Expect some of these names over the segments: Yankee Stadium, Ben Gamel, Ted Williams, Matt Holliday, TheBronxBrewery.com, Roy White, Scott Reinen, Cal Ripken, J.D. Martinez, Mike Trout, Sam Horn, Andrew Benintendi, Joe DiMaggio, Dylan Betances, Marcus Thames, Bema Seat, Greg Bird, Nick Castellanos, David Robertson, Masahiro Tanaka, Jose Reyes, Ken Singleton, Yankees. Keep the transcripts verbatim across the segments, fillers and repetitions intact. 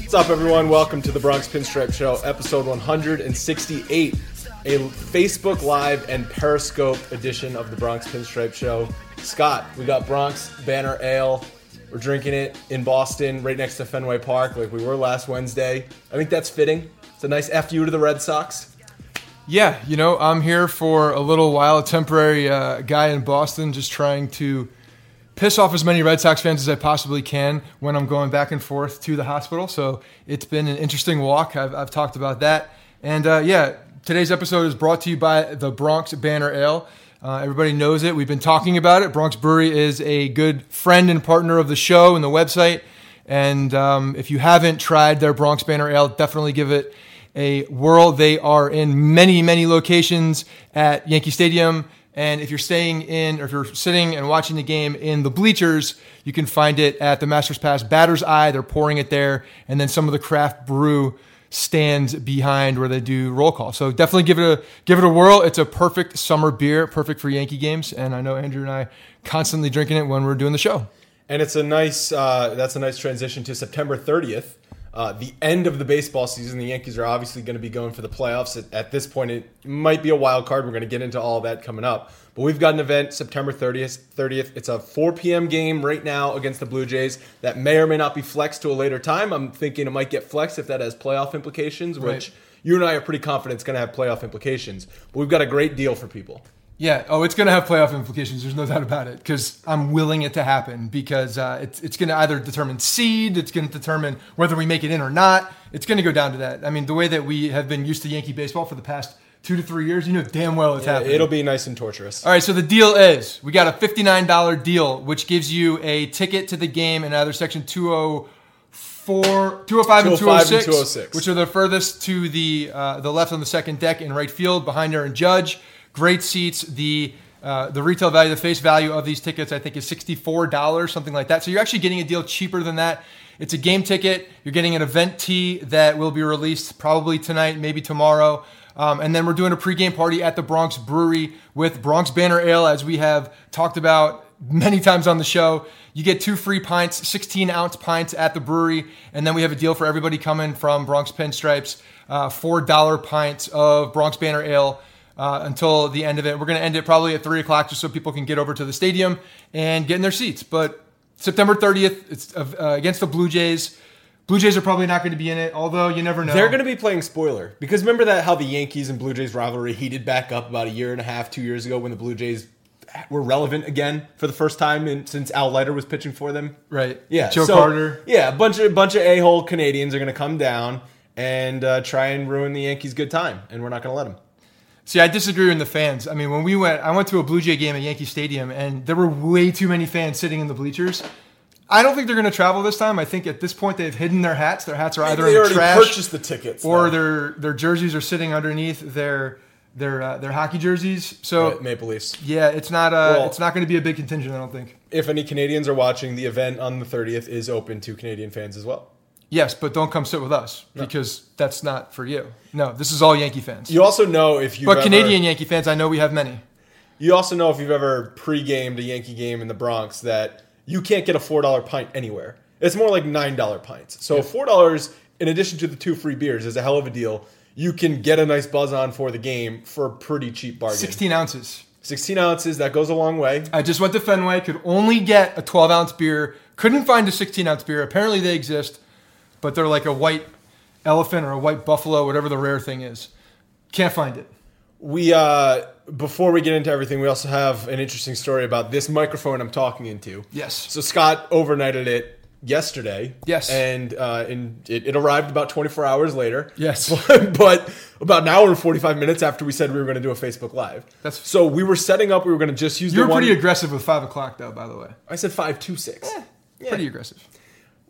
What's up, everyone? Welcome to the Bronx Pinstripe Show, episode one sixty-eight, a Facebook Live and Periscope edition of the Bronx Pinstripe Show. Scott, we got Bronx Banner Ale. We're drinking it in Boston, right next to Fenway Park, like we were last Wednesday. I think that's fitting. It's a nice F U to the Red Sox. Yeah, you know, I'm here for a little while, a temporary uh, guy in Boston, just trying to piss off as many Red Sox fans as I possibly can when I'm going back and forth to the hospital. So it's been an interesting walk. I've, I've talked about that. And uh, yeah, today's episode is brought to you by the Bronx Banner Ale. Uh, everybody knows it. We've been talking about it. Bronx Brewery is a good friend and partner of the show and the website. And um, if you haven't tried their Bronx Banner Ale, definitely give it a whirl. They are in many, many locations at Yankee Stadium. And if you're staying in, or if you're sitting and watching the game in the bleachers, you can find it at the Master's Pass Batter's Eye. They're pouring it there. And then some of the craft brew stands behind where they do roll call. So definitely give it a give it a whirl. It's a perfect summer beer, perfect for Yankee games. And I know Andrew and I constantly drinking it when we're doing the show. And it's a nice, uh, that's a nice transition to September thirtieth. Uh, the end of the baseball season. The Yankees are obviously going to be going for the playoffs. At, at this point, it might be a wild card. We're going to get into all that coming up. But we've got an event September thirtieth. thirtieth. It's a four p.m. game right now against the Blue Jays. That may or may not be flexed to a later time. I'm thinking it might get flexed if that has playoff implications, right, which you and I are pretty confident it's going to have playoff implications. But we've got a great deal for people. Yeah. Oh, it's going to have playoff implications. There's no doubt about it because I'm willing it to happen because uh, it's, it's going to either determine seed. It's going to determine whether we make it in or not. It's going to go down to that. I mean, the way that we have been used to Yankee baseball for the past two to three years, you know damn well it's yeah, happening. It'll be nice and torturous. All right. So the deal is we got a fifty-nine dollars deal, which gives you a ticket to the game in either section two oh four, two oh five, and two oh six, which are the furthest to the uh, the left on the second deck in right field behind Aaron Judge. Great seats. The uh, the retail value, the face value of these tickets, I think, is sixty-four dollars, something like that. So you're actually getting a deal cheaper than that. It's a game ticket. You're getting an event tee that will be released probably tonight, maybe tomorrow. Um, and then we're doing a pregame party at the Bronx Brewery with Bronx Banner Ale, as we have talked about many times on the show. You get two free pints, sixteen-ounce pints at the brewery, and then we have a deal for everybody coming from Bronx Pinstripes, uh, four dollar pints of Bronx Banner Ale uh, until the end of it. We're going to end it probably at three o'clock just so people can get over to the stadium and get in their seats. But September thirtieth, it's uh, against the Blue Jays. Blue Jays are probably not going to be in it, although you never know. They're going to be playing spoiler. Because remember that how the Yankees and Blue Jays rivalry heated back up about a year and a half, two years ago when the Blue Jays were relevant again for the first time in, since Al Leiter was pitching for them? Right. Yeah. Joe so, Carter. Yeah, a bunch of, bunch of a-hole Canadians are going to come down and uh, try and ruin the Yankees' good time, and we're not going to let them. See, I disagree with the fans. I mean, when we went, I went to a Blue Jay game at Yankee Stadium, and there were way too many fans sitting in the bleachers. I don't think they're going to travel this time. I think at this point they've hidden their hats. Their hats are either they in the trash. They already purchased the tickets. Or their, their jerseys are sitting underneath their their uh, their hockey jerseys. So right, Maple Leafs. Yeah, it's not uh, well, it's not going to be a big contingent, I don't think. If any Canadians are watching, the event on the thirtieth is open to Canadian fans as well. Yes, but don't come sit with us no. because that's not for you. No, this is all Yankee fans. You also know if you But ever, Canadian Yankee fans, I know we have many. You also know if you've ever pre-gamed a Yankee game in the Bronx that you can't get a four dollar pint anywhere. It's more like nine dollar pints. So four dollars, in addition to the two free beers, is a hell of a deal. You can get a nice buzz on for the game for a pretty cheap bargain. sixteen ounces. sixteen ounces, that goes a long way. I just went to Fenway, could only get a twelve ounce beer. Couldn't find a sixteen ounce beer. Apparently they exist, but they're like a white elephant or a white buffalo, whatever the rare thing is. Can't find it. We, uh... Before we get into everything, we also have an interesting story about this microphone I'm talking into. Yes. So Scott overnighted it yesterday. Yes. And uh, in, it, it arrived about twenty-four hours later. Yes. But, but about an hour and forty-five minutes after we said we were going to do a Facebook Live. That's so we were setting up. We were going to just use you the one. You were pretty aggressive with five o'clock, though, by the way. I said five two six. Eh, yeah. Pretty aggressive.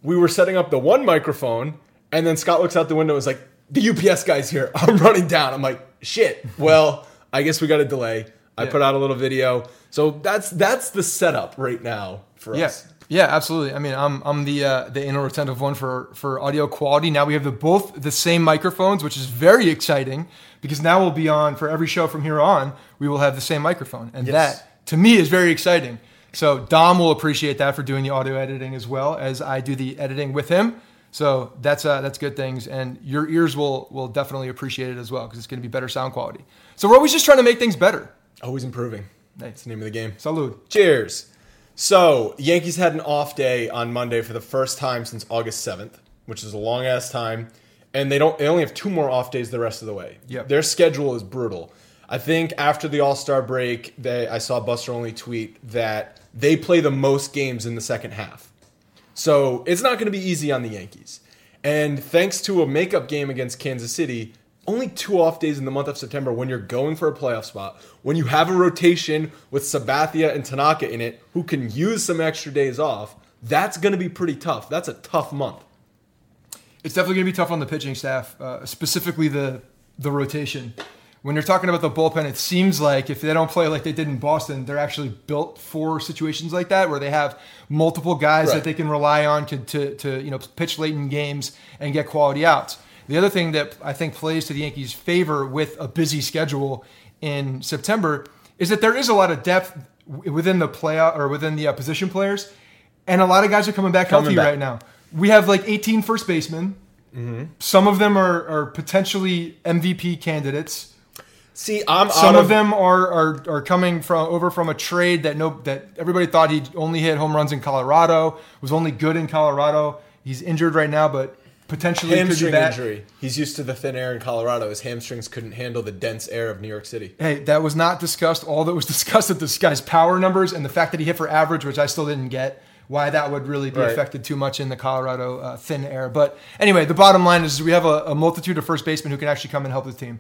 We were setting up the one microphone, and then Scott looks out the window and is like, the U P S guy's here. I'm running down. I'm like, shit. Well... I guess we got a delay. I yeah. put out a little video. So that's that's the setup right now for yeah. us. Yeah, absolutely. I mean, I'm I'm the uh, the anal retentive one for for audio quality. Now we have the both the same microphones, which is very exciting because now we'll be on for every show from here on. We will have the same microphone, and yes. that to me is very exciting. So Dom will appreciate that for doing the audio editing as well as I do the editing with him. So that's uh, that's good things, and your ears will will definitely appreciate it as well because it's going to be better sound quality. So we're always just trying to make things better. Always improving. That's the name of the game. Salud. Cheers. So Yankees had an off day on Monday for the first time since August seventh, which is a long ass time, and they don't. They only have two more off days the rest of the way. Yep. Their schedule is brutal. I think after the All-Star break, they, I saw Buster Only tweet that they play the most games in the second half. So it's not going to be easy on the Yankees. And thanks to a makeup game against Kansas City, only two off days in the month of September when you're going for a playoff spot, when you have a rotation with Sabathia and Tanaka in it who can use some extra days off, that's going to be pretty tough. That's a tough month. It's definitely going to be tough on the pitching staff, uh, specifically the the rotation. When you're talking about the bullpen, it seems like if they don't play like they did in Boston, they're actually built for situations like that where they have multiple guys right. that they can rely on to, to, to you know pitch late in games and get quality outs. The other thing that I think plays to the Yankees' favor with a busy schedule in September is that there is a lot of depth within the playoff or within the uh, position players, and a lot of guys are coming back coming healthy back. Right now. We have like eighteen first basemen. Mm-hmm. Some of them are, are potentially M V P candidates. See, I'm some out of, of them are, are are coming from over from a trade that no that everybody thought he only hit home runs in Colorado, was only good in Colorado. He's injured right now, but potentially hamstring could be injury. He's used to the thin air in Colorado. His hamstrings couldn't handle the dense air of New York City. Hey, that was not discussed. All that was discussed was this guy's power numbers and the fact that he hit for average, which I still didn't get. Why that would really be right. affected too much in the Colorado uh, thin air. But anyway, the bottom line is we have a, a multitude of first basemen who can actually come and help the team.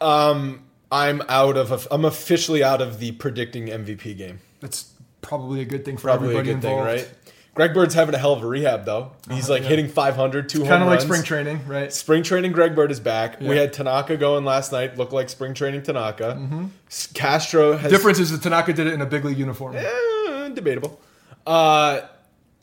Um, I'm out of. I'm officially out of the predicting M V P game. That's probably a good thing for probably everybody a good involved, thing, right? Greg Bird's having a hell of a rehab though. He's uh, like yeah. hitting five hundred, two hundred. Kind of like spring training, right? Spring training. Greg Bird is back. Yeah. We had Tanaka going last night. Looked like spring training Tanaka. Mm-hmm. Castro. Has... Difference is that Tanaka did it in a big league uniform. Eh, debatable. Uh,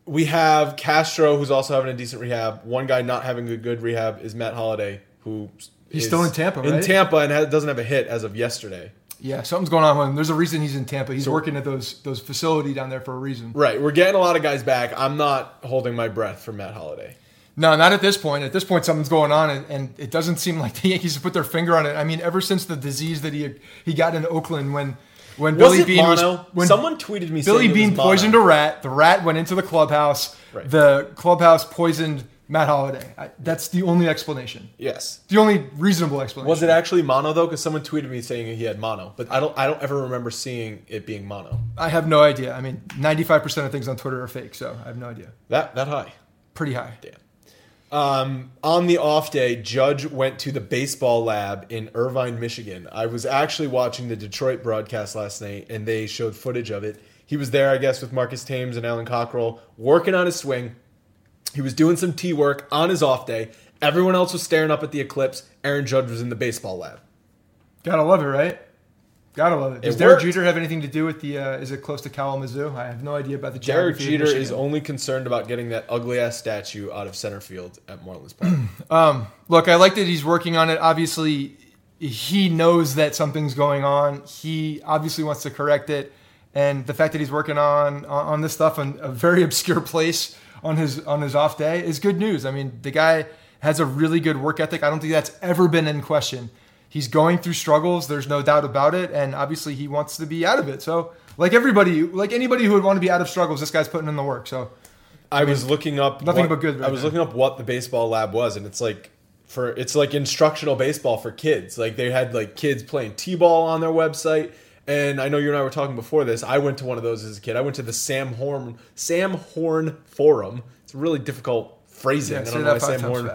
we have Castro, who's also having a decent rehab. One guy not having a good rehab is Matt Holliday, who. He's still in Tampa, right? In Tampa and ha- doesn't have a hit as of yesterday. Yeah, something's going on with him. There's a reason he's in Tampa. He's so, working at those those facility down there for a reason. Right. We're getting a lot of guys back. I'm not holding my breath for Matt Holliday. No, not at this point. At this point, something's going on, and, and it doesn't seem like the Yankees have put their finger on it. I mean, ever since the disease that he he got in Oakland when when was Billy it Bean mono? Was, when someone tweeted me Billy saying Bean it was poisoned mono. a rat. The rat went into the clubhouse. Right. The clubhouse poisoned Matt Holliday. I, that's the only explanation. Yes, the only reasonable explanation. Was it actually mono though? Because someone tweeted me saying he had mono, but I don't. I don't ever remember seeing it being mono. I have no idea. I mean, ninety-five percent of things on Twitter are fake, so I have no idea. That that high? Pretty high. Damn. Um, on the off day, Judge went to the baseball lab in Irvine, Michigan. I was actually watching the Detroit broadcast last night, and they showed footage of it. He was there, I guess, with Marcus Thames and Alan Cockrell working on his swing. He was doing some tee work on his off day. Everyone else was staring up at the eclipse. Aaron Judge was in the baseball lab. Gotta love it, right? Gotta love it. Does it Derek worked. Jeter have anything to do with the, uh, is it close to Kalamazoo? I have no idea about the Derek Jeter is only concerned about getting that ugly-ass statue out of center field at Marlins Park. um, look, I like that he's working on it. Obviously, he knows that something's going on. He obviously wants to correct it. And the fact that he's working on, on this stuff in a very obscure place on his on his off day is good news. I mean, the guy has a really good work ethic. I don't think that's ever been in question. He's going through struggles. There's no doubt about it. And obviously he wants to be out of it. So like everybody, like anybody who would want to be out of struggles, this guy's putting in the work. So I, I mean, was looking up nothing what, but good. Right I was now. looking up what the baseball lab was. And it's like for, it's like instructional baseball for kids. Like they had like kids playing t-ball on their website. And I know you and I were talking before this. I went to one of those as a kid. I went to the Sam Horn Sam Horn Forum. It's a really difficult phrasing. Yeah, I don't know why Sam Horn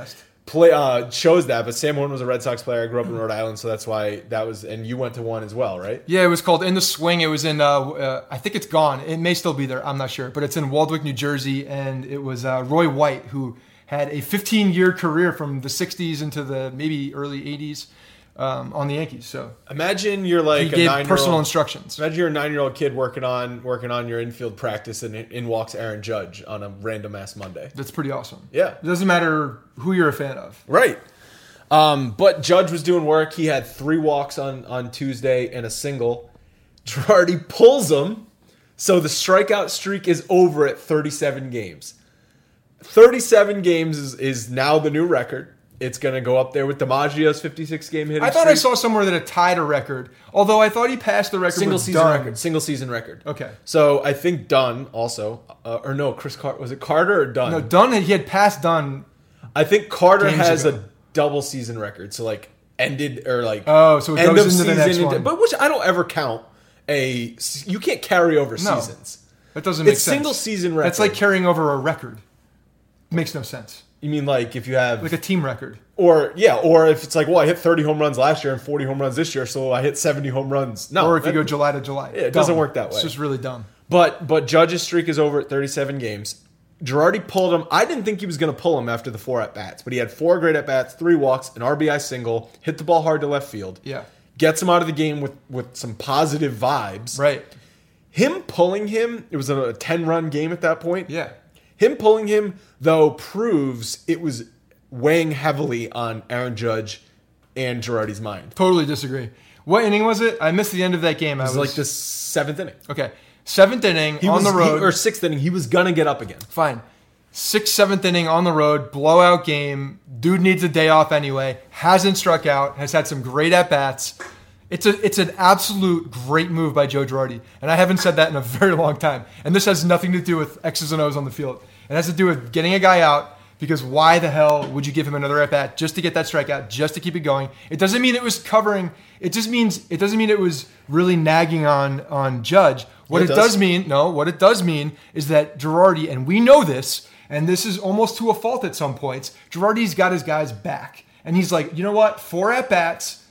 play, uh, shows that, but Sam Horn was a Red Sox player. I grew up in Rhode Island, so that's why that was. And you went to one as well, right? Yeah, it was called In the Swing. It was in. Uh, uh, I think it's gone. It may still be there. I'm not sure, but it's in Waldwick, New Jersey, and it was uh, Roy White who had a fifteen-year career from the sixties into the maybe early eighties. Um, on the Yankees, so imagine you're like he gave a nine-year-old, personal instructions. Imagine you're a nine-year-old kid working on working on your infield practice, and in walks Aaron Judge on a random ass Monday. That's pretty awesome. Yeah, it doesn't matter who you're a fan of, right? Um, but Judge was doing work. He had three walks on on Tuesday and a single. Girardi pulls him, so the strikeout streak is over at thirty-seven games. thirty-seven games is, is now the new record. It's going to go up there with DiMaggio's fifty-six game hitting. I thought streak. I saw somewhere that it tied a record, although I thought he passed the record. Single with season Dunn. record. Single season record. Okay. So I think Dunn also, uh, or no, Chris Carter. Was it Carter or Dunn? No, Dunn, he had passed Dunn. I think Carter has ago. a double season record. So like ended or like. Oh, so it end goes into season, the next one. But which I don't ever count a, you can't carry over no, seasons. That doesn't make it's sense. It's single season record. That's like carrying over a record. Makes no sense. You mean like if you have... Like a team record. Or, yeah, or if it's like, well, I hit thirty home runs last year and forty home runs this year, so I hit seventy home runs. No. Or if that, you go July to July. Yeah, it dumb. doesn't work that way. It's just really dumb. But but Judge's streak is over at thirty-seven games. Girardi pulled him. I didn't think he was going to pull him after the four at-bats, but he had four great at-bats, three walks, an R B I single, hit the ball hard to left field. Yeah. Gets him out of the game with, with some positive vibes. Right. Him pulling him, it was a ten-run game at that point. Yeah. Him pulling him, though, proves it was weighing heavily on Aaron Judge and Girardi's mind. Totally disagree. What inning was it? I missed the end of that game. It was, I was like the seventh inning. Okay. Seventh inning he on was, the road. He, or sixth inning. He was going to get up again. Fine. Sixth, seventh inning on the road. Blowout game. Dude needs a day off anyway. Hasn't struck out. Has had some great at-bats. It's a it's an absolute great move by Joe Girardi. And I haven't said that in a very long time. And this has nothing to do with X's and O's on the field. It has to do with getting a guy out because why the hell would you give him another at-bat just to get that strikeout, just to keep it going? It doesn't mean it was covering. It just means it doesn't mean it was really nagging on, on Judge. What it, it does. does mean, no, what it does mean is that Girardi, and we know this, and this is almost to a fault at some points, Girardi's got his guys back. And he's like, you know what? Four at-bats,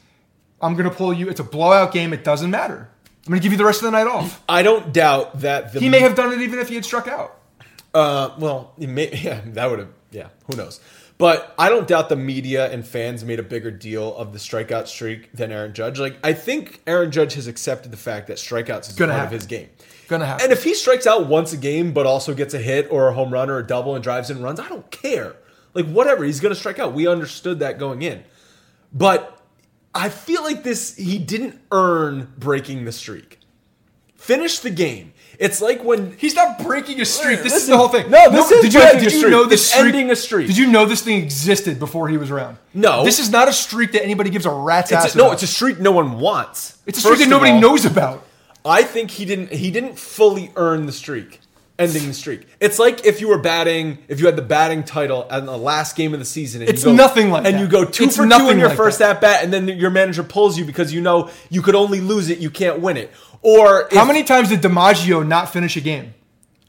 I'm going to pull you. It's a blowout game. It doesn't matter. I'm going to give you the rest of the night off. I don't doubt that. The he may have done it even if he had struck out. Uh, well, it may, yeah, that would have, yeah, who knows? But I don't doubt the media and fans made a bigger deal of the strikeout streak than Aaron Judge. Like, I think Aaron Judge has accepted the fact that strikeouts is part of his game. Gonna happen. And if he strikes out once a game, but also gets a hit or a home run or a double and drives in runs, I don't care. Like, whatever. He's going to strike out. We understood that going in. But I feel like this, he didn't earn breaking the streak. Finish the game. It's like when... He's not breaking a streak. This listen, is the whole thing. No, this no, is did you, did you know this streak, ending a streak. Did you know this thing existed before he was around? No. This is not a streak that anybody gives a rat's it's ass a, about. No, it's a streak no one wants. It's a streak that nobody all, knows about. I think he didn't he didn't fully earn the streak, ending the streak. It's like if you were batting, if you had the batting title at the last game of the season. And it's you go, nothing like and that. And you go two it's for two in your like first that. at-bat, and then your manager pulls you because you know you could only lose it, you can't win it. Or if, how many times did DiMaggio not finish a game?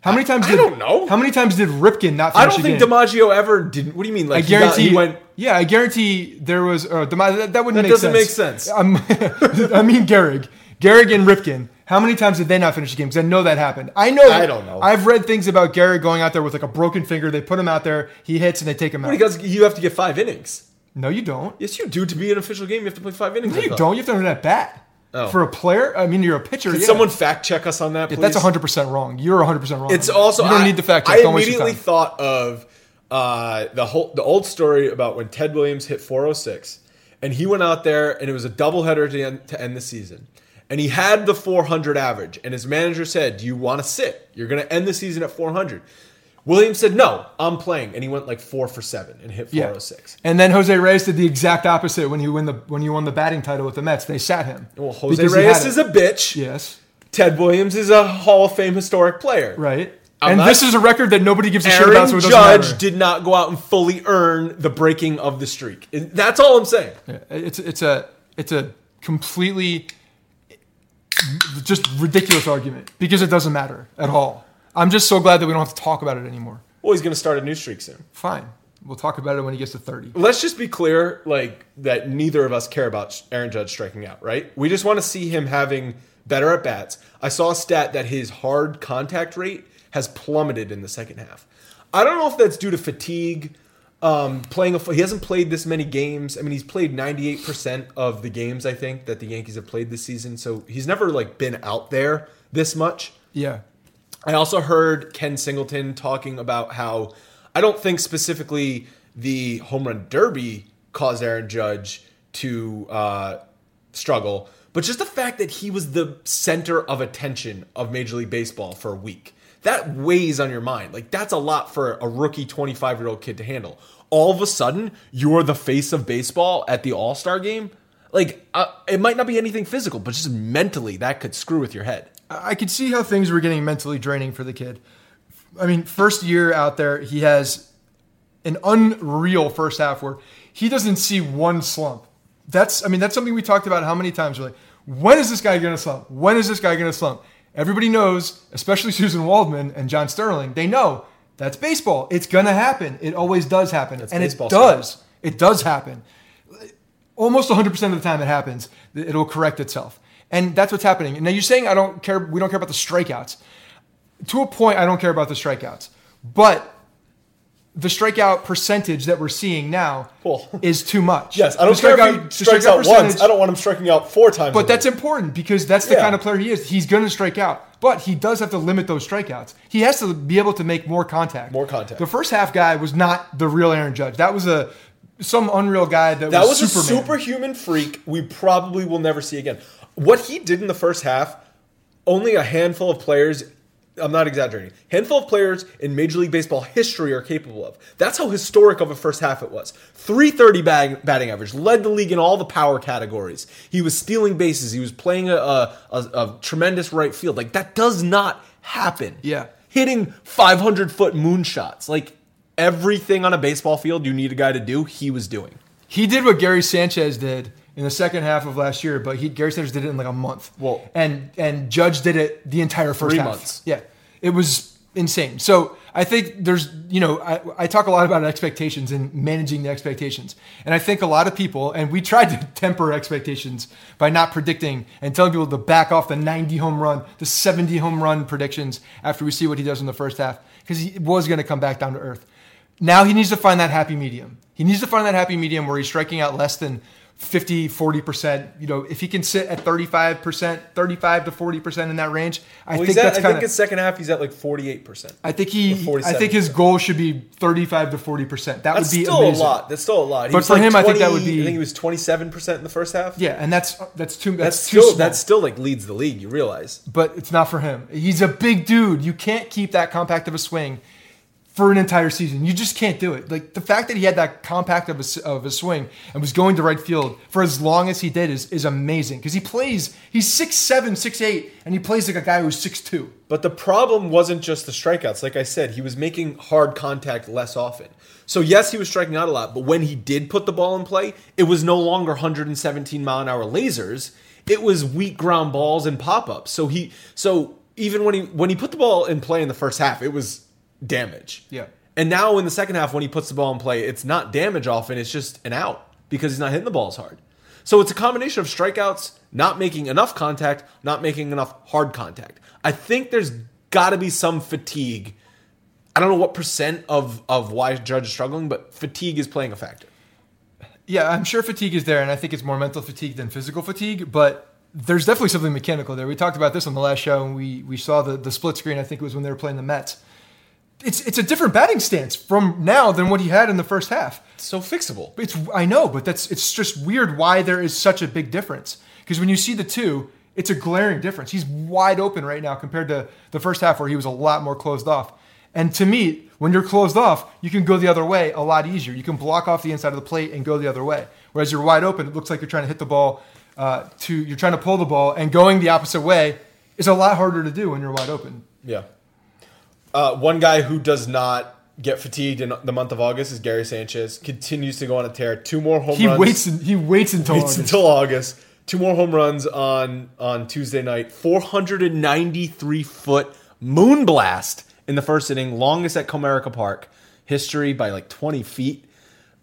How many times? Did, I don't know. How many times did Ripken not finish a game? I don't think DiMaggio ever didn't. What do you mean? Like I guarantee. He got, he went, yeah, I guarantee there was. Uh, DiMaggio, that wouldn't that make sense. That doesn't make sense. I mean, Gehrig, Gehrig, and Ripken. How many times did they not finish a game? Because I know that happened. I know. I don't know. I've read things about Gehrig going out there with like a broken finger. They put him out there. He hits and they take him out. Because you have to get five innings. No, you don't. Yes, you do. To be an official game, you have to play five innings. No, you don't. You have to earn that bat. Oh. For a player? I mean, you're a pitcher. Can yeah. someone fact check us on that, please? Yeah, that's one hundred percent wrong. You're one hundred percent wrong. It's also... You don't I, need to fact check. I don't immediately thought of uh, the whole the old story about when Ted Williams hit four oh six, and he went out there, and it was a doubleheader to end, to end the season. And he had the four hundred average, and his manager said, do you want to sit? You're going to end the season at four hundred. Williams said, no, I'm playing. And he went like four for seven and hit four oh six. Yeah. And then Jose Reyes did the exact opposite when he, win the, when he won the batting title with the Mets. They sat him. Well, Jose Reyes is a bitch. Yes. Ted Williams is a Hall of Fame historic player. Right. I'm and not, this is a record that nobody gives a Aaron shit about. So it doesn't Judge matter. Did not go out and fully earn the breaking of the streak. That's all I'm saying. Yeah. It's, it's, a, it's a completely just ridiculous argument because it doesn't matter at all. I'm just so glad that we don't have to talk about it anymore. Well, he's going to start a new streak soon. Fine. We'll talk about it when he gets to thirty. Let's just be clear, like, that neither of us care about Aaron Judge striking out, right? We just want to see him having better at-bats. I saw a stat that his hard contact rate has plummeted in the second half. I don't know if that's due to fatigue. Um, playing a, He hasn't played this many games. I mean, he's played ninety-eight percent of the games, I think, that the Yankees have played this season. So he's never, like, been out there this much. Yeah. I also heard Ken Singleton talking about how I don't think specifically the home run derby caused Aaron Judge to uh, struggle, but just the fact that he was the center of attention of Major League Baseball for a week. That weighs on your mind. Like, that's a lot for a rookie twenty-five-year-old kid to handle. All of a sudden, you're the face of baseball at the All-Star game. Like, uh, it might not be anything physical, but just mentally, that could screw with your head. I could see how things were getting mentally draining for the kid. I mean, first year out there, he has an unreal first half where he doesn't see one slump. That's, I mean, that's something we talked about how many times. We're like, when is this guy going to slump? When is this guy going to slump? Everybody knows, especially Susan Waldman and John Sterling, they know that's baseball. It's going to happen. It always does happen. That's and it stuff. does. It does happen. Almost one hundred percent of the time it happens, it'll correct itself. And that's what's happening. And now you're saying I don't care. We don't care about the strikeouts. To a point, I don't care about the strikeouts. But the strikeout percentage that we're seeing now cool. is too much. Yes, I don't the care strikeout, if he strikes out once. I don't want him striking out four times. But that's important because that's the yeah. kind of player he is. He's going to strike out. But he does have to limit those strikeouts. He has to be able to make more contact. More contact. The first half guy was not the real Aaron Judge. That was a some unreal guy that, that was, was Superman. That was a superhuman freak we probably will never see again. What he did in the first half, only a handful of players, I'm not exaggerating, handful of players in Major League Baseball history are capable of. That's how historic of a first half it was. three thirty bag, batting average, led the league in all the power categories. He was stealing bases. He was playing a, a, a, a tremendous right field. Like, that does not happen. Yeah. Hitting five hundred foot moonshots. Like, everything on a baseball field you need a guy to do, he was doing. He did what Gary Sanchez did in the second half of last year, but he, Gary Sanchez did it in like a month. Whoa. And and Judge did it the entire first Three half. Three months. Yeah. It was insane. So I think there's, you know, I, I talk a lot about expectations and managing the expectations. And I think a lot of people, and we tried to temper expectations by not predicting and telling people to back off the ninety home run, the seventy home run predictions after we see what he does in the first half, because he was going to come back down to earth. Now he needs to find that happy medium. He needs to find that happy medium where he's striking out less than fifty, forty percent, you know, if he can sit at thirty-five percent, thirty-five to forty percent in that range, I well, think at, that's kind of, I think his second half, he's at like forty-eight percent. I think he, I think his goal should be thirty-five to forty percent. That that's would be still amazing. a lot. That's still a lot. He but for like him, twenty, I think that would be, I think he was twenty-seven percent in the first half. Yeah. And that's, that's too, that's, that's too, still, that's still like leads the league, you realize. But it's not for him. He's a big dude. You can't keep that compact of a swing for an entire season. You just can't do it. Like, the fact that he had that compact of a, of a swing and was going to right field for as long as he did is, is amazing. Because he plays, he's six seven, six eight, and he plays like a guy who's six two. But the problem wasn't just the strikeouts. Like I said, he was making hard contact less often. So yes, he was striking out a lot, but when he did put the ball in play, it was no longer one seventeen mile an hour lasers. It was weak ground balls and pop-ups. So he, so even when he, when he put the ball in play in the first half, it was damage. Yeah. And now in the second half, when he puts the ball in play, it's not damage often. It's just an out because he's not hitting the ball as hard. So it's a combination of strikeouts, not making enough contact, not making enough hard contact. I think there's got to be some fatigue. I don't know what percent of, of why Judge is struggling, but fatigue is playing a factor. Yeah, I'm sure fatigue is there, and I think it's more mental fatigue than physical fatigue, but there's definitely something mechanical there. We talked about this on the last show, and we, we saw the, the split screen. I think it was when they were playing the Mets. It's it's a different batting stance from now than what he had in the first half. It's so fixable. It's I know, but that's it's just weird why there is such a big difference. Because when you see the two, it's a glaring difference. He's wide open right now compared to the first half where he was a lot more closed off. And to me, when you're closed off, you can go the other way a lot easier. You can block off the inside of the plate and go the other way. Whereas you're wide open, it looks like you're trying to hit the ball, uh, to you're trying to pull the ball, and going the opposite way is a lot harder to do when you're wide open. Yeah. Uh, one guy who does not get fatigued in the month of August is Gary Sanchez. Continues to go on a tear. Two more home he runs. Waits in, he waits until waits August. until August. Two more home runs on, on Tuesday night. four ninety-three foot moon blast in the first inning. Longest at Comerica Park. History by like twenty feet.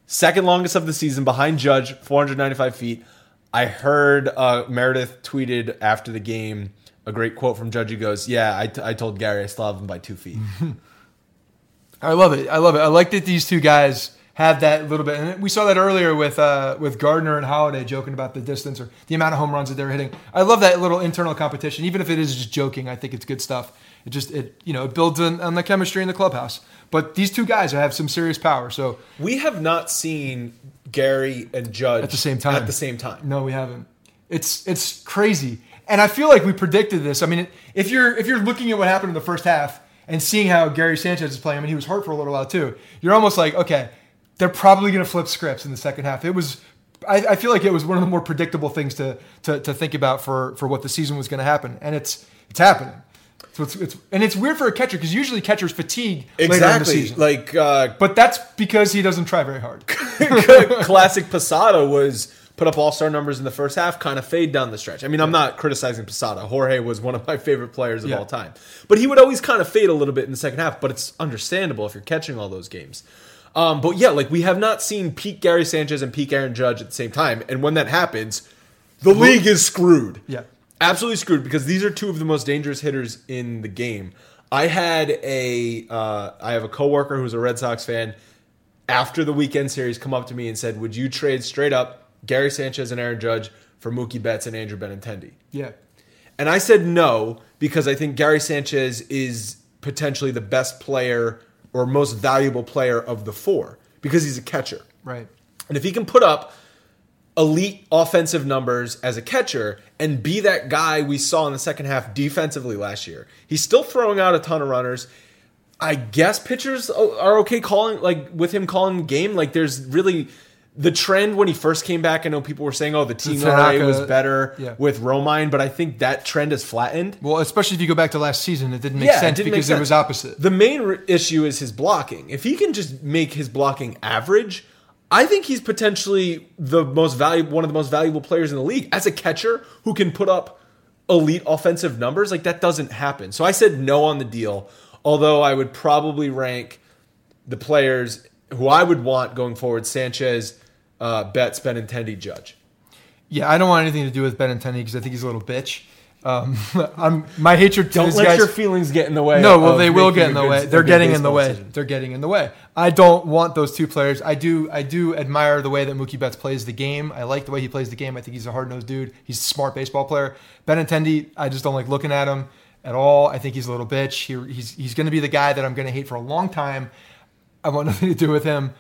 Second longest of the season behind Judge, four ninety-five feet. I heard uh, Meredith tweeted after the game a great quote from Judge. He goes, yeah, I, t- I told Gary I still have him by two feet. I love it. I love it. I like that these two guys have that little bit. And we saw that earlier with uh, with Gardner and Holiday joking about the distance or the amount of home runs that they're hitting. I love that little internal competition. Even if it is just joking, I think it's good stuff. It just, it you know, it builds on, on the chemistry in the clubhouse. But these two guys have some serious power. So we have not seen Gary and Judge at the same time. At the same time. No, we haven't. It's It's crazy. And I feel like we predicted this. I mean, if you're if you're looking at what happened in the first half and seeing how Gary Sanchez is playing, I mean, he was hurt for a little while too. You're almost like, okay, they're probably going to flip scripts in the second half. It was, I, I feel like it was one of the more predictable things to to, to think about for, for what the season was going to happen, and it's it's happening. So it's, it's and it's weird for a catcher because usually catchers fatigue exactly. later in the season. Like, uh, but that's because he doesn't try very hard. Classic Posada was. Put up all-star numbers in the first half, kind of fade down the stretch. I mean, I'm not criticizing Posada. Jorge was one of my favorite players of yeah. all time. But he would always kind of fade a little bit in the second half, but it's understandable if you're catching all those games. Um, but yeah, like we have not seen peak Gary Sanchez and peak Aaron Judge at the same time. And when that happens, the league is screwed. Yeah, absolutely screwed because these are two of the most dangerous hitters in the game. I had a, uh, I have a coworker who's a Red Sox fan after the weekend series come up to me and said, would you trade straight up Gary Sanchez and Aaron Judge for Mookie Betts and Andrew Benintendi? Yeah. And I said no because I think Gary Sanchez is potentially the best player or most valuable player of the four because he's a catcher. Right. And if he can put up elite offensive numbers as a catcher and be that guy we saw in the second half defensively last year, he's still throwing out a ton of runners. I guess pitchers are okay calling, like with him calling the game. Like there's really... The trend when he first came back, I know people were saying, oh, the team Tanaka was better yeah. with Romine, but I think that trend has flattened. Well, especially if you go back to last season, it didn't make yeah, sense it didn't because make sense. It was opposite. The main re- issue is his blocking. If he can just make his blocking average, I think he's potentially the most valuable, one of the most valuable players in the league. As a catcher who can put up elite offensive numbers, like that doesn't happen. So I said no on the deal, although I would probably rank the players who I would want going forward, Sanchez, Uh, Betts, Benintendi, Judge. Yeah, I don't want anything to do with Benintendi because I think he's a little bitch. Um, I'm my hatred. Don't let guys, your feelings get in the way. No, well, they will get in the way. They're getting in the way. Season. They're getting in the way. I don't want those two players. I do. I do admire the way that Mookie Betts plays the game. I like the way he plays the game. I think he's a hard nosed dude. He's a smart baseball player. Benintendi, I just don't like looking at him at all. I think he's a little bitch. He, he's he's going to be the guy that I'm going to hate for a long time. I want nothing to do with him.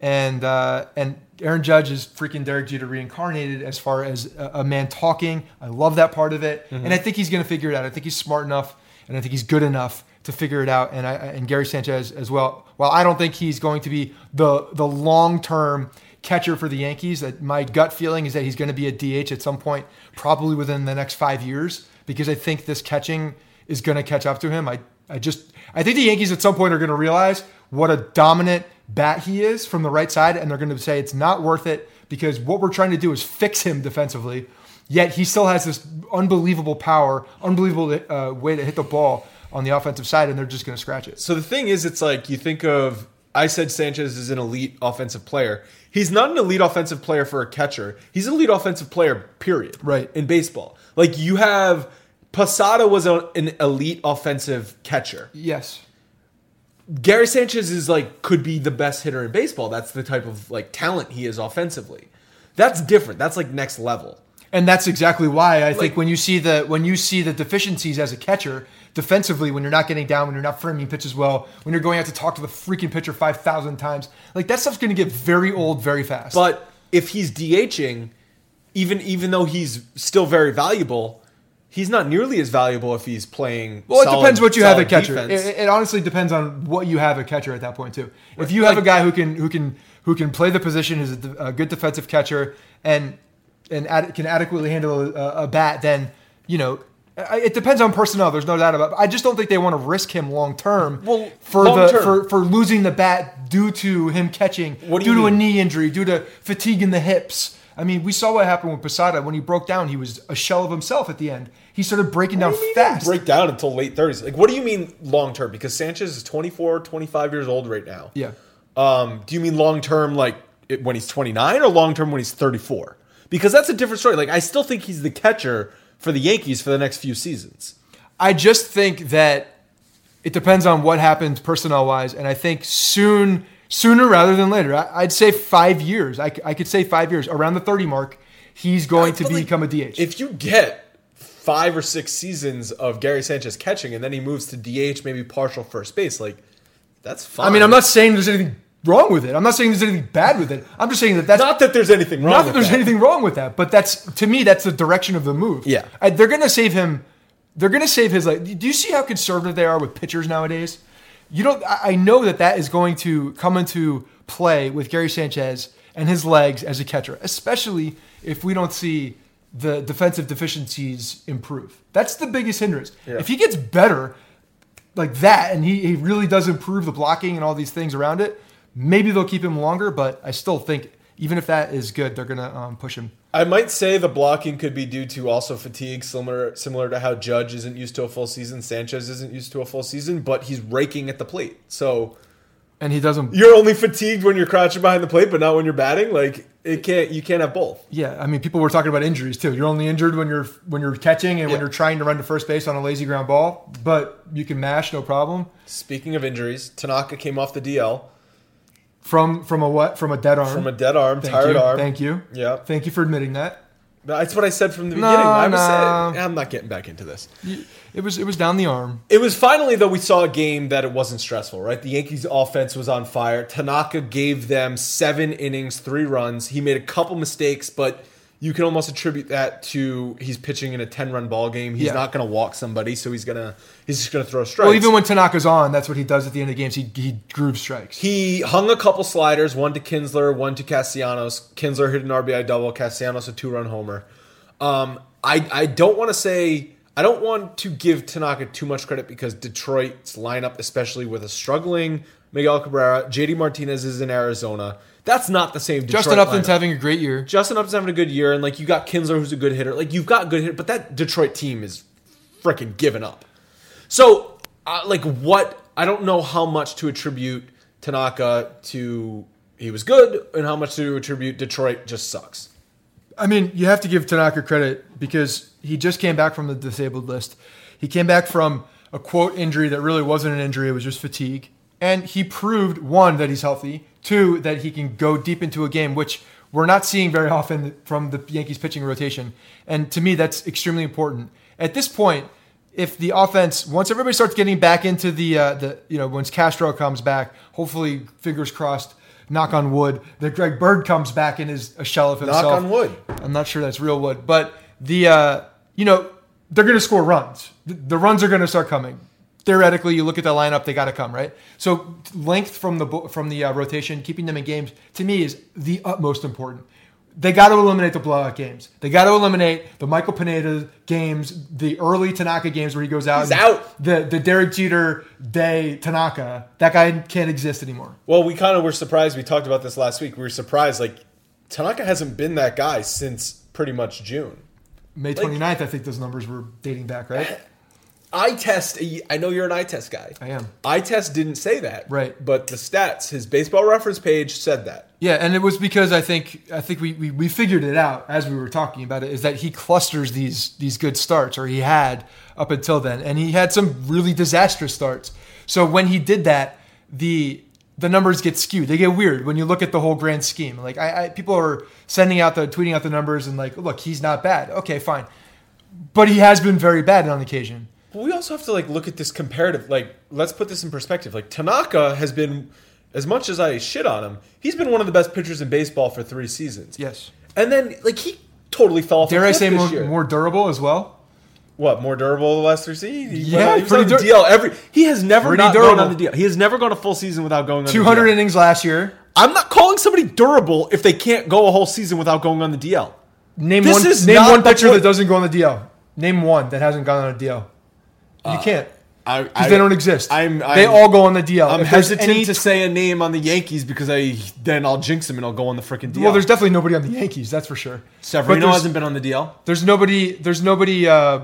And uh, and Aaron Judge is freaking Derek Jeter reincarnated as far as a, a man talking. I love that part of it. Mm-hmm. And I think he's going to figure it out. I think he's smart enough, and I think he's good enough to figure it out. And I, and Gary Sanchez as well. While I don't think he's going to be the the long-term catcher for the Yankees, my gut feeling is that he's going to be a D H at some point, probably within the next five years, because I think this catching is going to catch up to him. I, I just I think the Yankees at some point are going to realize what a dominant bat he is from the right side, and they're going to say it's not worth it, because what we're trying to do is fix him defensively, yet he still has this unbelievable power, unbelievable uh, way to hit the ball on the offensive side, and they're just going to scratch it. So the thing is, it's like you think of, I said Sanchez is an elite offensive player. He's not an elite offensive player for a catcher. He's an elite offensive player, period, right, in baseball. Like you have, Posada was a, an elite offensive catcher. Yes. Gary Sanchez is like, could be the best hitter in baseball. That's the type of like talent he is offensively. That's different. That's like next level. And that's exactly why I like, think when you see the when you see the deficiencies as a catcher defensively, when you're not getting down, when you're not framing pitches well, when you're going out to talk to the freaking pitcher five thousand times, like that stuff's going to get very old very fast. But if he's D H ing, even even though he's still very valuable, he's not nearly as valuable if he's playing. Well, solid, it depends what you have at catcher. It, it honestly depends on what you have at catcher at that point too. If you have like, a guy who can who can who can play the position, is a, a good defensive catcher, and and ad, can adequately handle a, a bat, then you know it depends on personnel. There's no doubt about it. I just don't think they want to risk him long term. Well, for long the term. for for losing the bat due to him catching, what due to mean? a knee injury, due to fatigue in the hips. I mean, we saw what happened with Posada. When he broke down, he was a shell of himself at the end. He started breaking down fast. Break down until late thirties. Like, what do you mean long term? Because Sanchez is twenty-four, twenty-five years old right now. Yeah. Um, do you mean long term, like it, when he's twenty-nine, or long term when he's thirty-four? Because that's a different story. Like, I still think he's the catcher for the Yankees for the next few seasons. I just think that it depends on what happens personnel wise, and I think soon. Sooner rather than later. I'd say five years. I, I could say five years. Around the thirty mark, he's going to like, become a D H. If you get five or six seasons of Gary Sanchez catching and then he moves to D H, maybe partial first base, like, that's fine. I mean, I'm not saying there's anything wrong with it. I'm not saying there's anything bad with it. I'm just saying that that's... Not that there's anything wrong with that. Not that there's that. anything wrong with that, but that's, to me, that's the direction of the move. Yeah. I, they're going to save him. They're going to save his... Like, do you see how conservative they are with pitchers nowadays? You don't. I know that that is going to come into play with Gary Sanchez and his legs as a catcher, especially if we don't see the defensive deficiencies improve. That's the biggest hindrance. Yeah. If he gets better like that and he, he really does improve the blocking and all these things around it, maybe they'll keep him longer, but I still think even if that is good, they're going to um, push him. I might say the blocking could be due to also fatigue, similar similar to how Judge isn't used to a full season, Sanchez isn't used to a full season, but he's raking at the plate. So, and he doesn't. You're only fatigued when you're crouching behind the plate, but not when you're batting. Like it can't. You can't have both. Yeah, I mean, people were talking about injuries too. You're only injured when you're when you're catching and yeah. when you're trying to run to first base on a lazy ground ball, but you can mash, no problem. Speaking of injuries, Tanaka came off the D L. From from a what? From a dead arm. From a dead arm, Thank tired you. arm. Thank you. Yeah. Thank you for admitting that. That's what I said from the beginning. No, I was no. saying, I'm not getting back into this. It was it was down the arm. It was finally, though, we saw a game that it wasn't stressful, right? The Yankees' offense was on fire. Tanaka gave them seven innings, three runs. He made a couple mistakes, but you can almost attribute that to he's pitching in a ten-run ball game. He's yeah. not going to walk somebody, so he's gonna he's just going to throw strikes. Well, even when Tanaka's on, that's what he does at the end of the games. He he grooves strikes. He hung a couple sliders, one to Kinsler, one to Castellanos. Kinsler hit an R B I double. Castellanos a two-run homer. Um, I I don't want to say I don't want to give Tanaka too much credit because Detroit's lineup, especially with a struggling Miguel Cabrera, J D Martinez is in Arizona. That's not the same Detroit Justin Upton's lineup. having a great year. Justin Upton's having a good year, and like you got Kinsler, who's a good hitter. Like you've got good hitter, but that Detroit team is freaking giving up. So, uh, like what? I don't know how much to attribute Tanaka to. He was good, and how much to attribute Detroit just sucks. I mean, you have to give Tanaka credit because he just came back from the disabled list. He came back from a, quote, injury that really wasn't an injury. It was just fatigue. And he proved, one, that he's healthy, two, that he can go deep into a game, which we're not seeing very often from the Yankees pitching rotation. And to me, that's extremely important. At this point, if the offense, once everybody starts getting back into the, uh, the you know, once Castro comes back, hopefully, fingers crossed, knock on wood, that Greg Bird comes back and is a shell of himself. Knock on wood. I'm not sure that's real wood. But, the uh, you know, they're going to score runs. The runs are going to start coming. Theoretically, you look at the lineup; they got to come, right? So, length from the from the uh, rotation, keeping them in games, to me is the utmost important. They got to eliminate the blowout games. They got to eliminate the Michael Pineda games, the early Tanaka games where he goes out. He's out. The the Derek Jeter day Tanaka, that guy can't exist anymore. Well, we kind of were surprised. We talked about this last week. We were surprised, like Tanaka hasn't been that guy since pretty much June, May twenty-ninth. Like, I think those numbers were dating back, right? Eye test, I know you're an eye test guy. I am. Eye test didn't say that. Right. But the stats, his baseball reference page said that. Yeah, and it was because I think I think we, we, we figured it out as we were talking about it, is that he clusters these these good starts, or he had up until then. And he had some really disastrous starts. So when he did that, the the numbers get skewed. They get weird when you look at the whole grand scheme. Like I, I people are sending out the tweeting out the numbers and like, look, he's not bad. Okay, fine. But he has been very bad on occasion. But we also have to like look at this comparative. Like, let's put this in perspective. Like, Tanaka has been, as much as I shit on him, he's been one of the best pitchers in baseball for three seasons. Yes. And then, like, he totally fell off. Dare I say more, more durable as well? What, more durable the last three seasons? Yeah, he was on the D L every. He has never not gone on the D L. He has never gone a full season without going on the D L. two hundred innings last year. I'm not calling somebody durable if they can't go a whole season without going on the D L. Name one. Name one pitcher that doesn't go on the D L. Name one that hasn't gone on a D L. You can't, because uh, they don't exist. I'm, I'm, they all go on the D L. I'm hesitant any... to say a name on the Yankees because I then I'll jinx them and I'll go on the freaking D L. Well, there's definitely nobody on the Yankees, that's for sure. Severino hasn't been on the D L. There's nobody. There's nobody uh,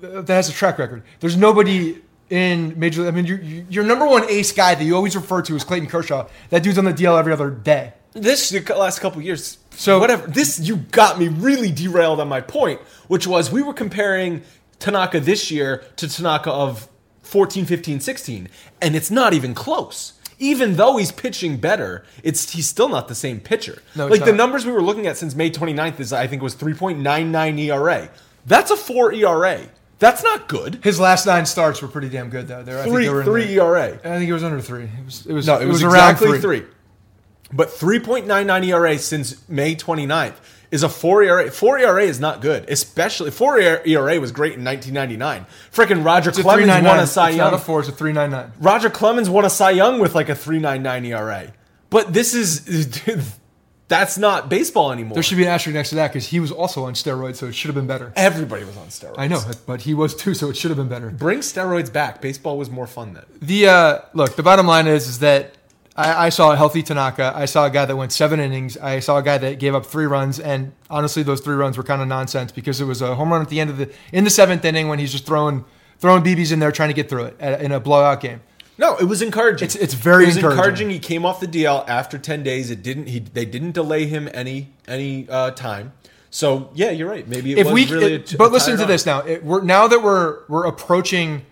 that has a track record. There's nobody in Major League. I mean, your your number one ace guy that you always refer to is Clayton Kershaw. That dude's on the D L every other day. This the last couple years. So whatever. This you got me really derailed on my point, which was we were comparing Tanaka this year to Tanaka of fourteen, fifteen, sixteen. And it's not even close. Even though he's pitching better, it's he's still not the same pitcher. No, like, the numbers we were looking at since May twenty-ninth is, I think, was three point nine nine E R A. That's a four E R A. That's not good. His last nine starts were pretty damn good, though. They're, three I think they were three the, E R A. I think it was under three. It was, it was, no, it was, it was exactly around three. three. But three point nine nine E R A since May twenty-ninth. Is a four E R A. four E R A is not good, especially four E R A was great in nineteen ninety-nine. Freaking Roger Clemens won a Cy Young. It's not a four, it's a three point nine nine. Roger Clemens won a Cy Young with like a three point nine nine E R A. But this is that's not baseball anymore. There should be an asterisk next to that because he was also on steroids, so it should have been better. Everybody was on steroids. I know, but he was too, so it should have been better. Bring steroids back. Baseball was more fun then. The uh, look, the bottom line is is that I saw a healthy Tanaka. I saw a guy that went seven innings. I saw a guy that gave up three runs, and honestly, those three runs were kind of nonsense because it was a home run at the end of the in the seventh inning when he's just throwing throwing B Bs in there trying to get through it in a blowout game. No, it was encouraging. It's it's very it was encouraging. encouraging. He came off the D L after ten days. It didn't. He they didn't delay him any any uh, time. So yeah, you're right. Maybe it if was we, really. It, a t- but listen to on. this now. It, we're now that we're we're approaching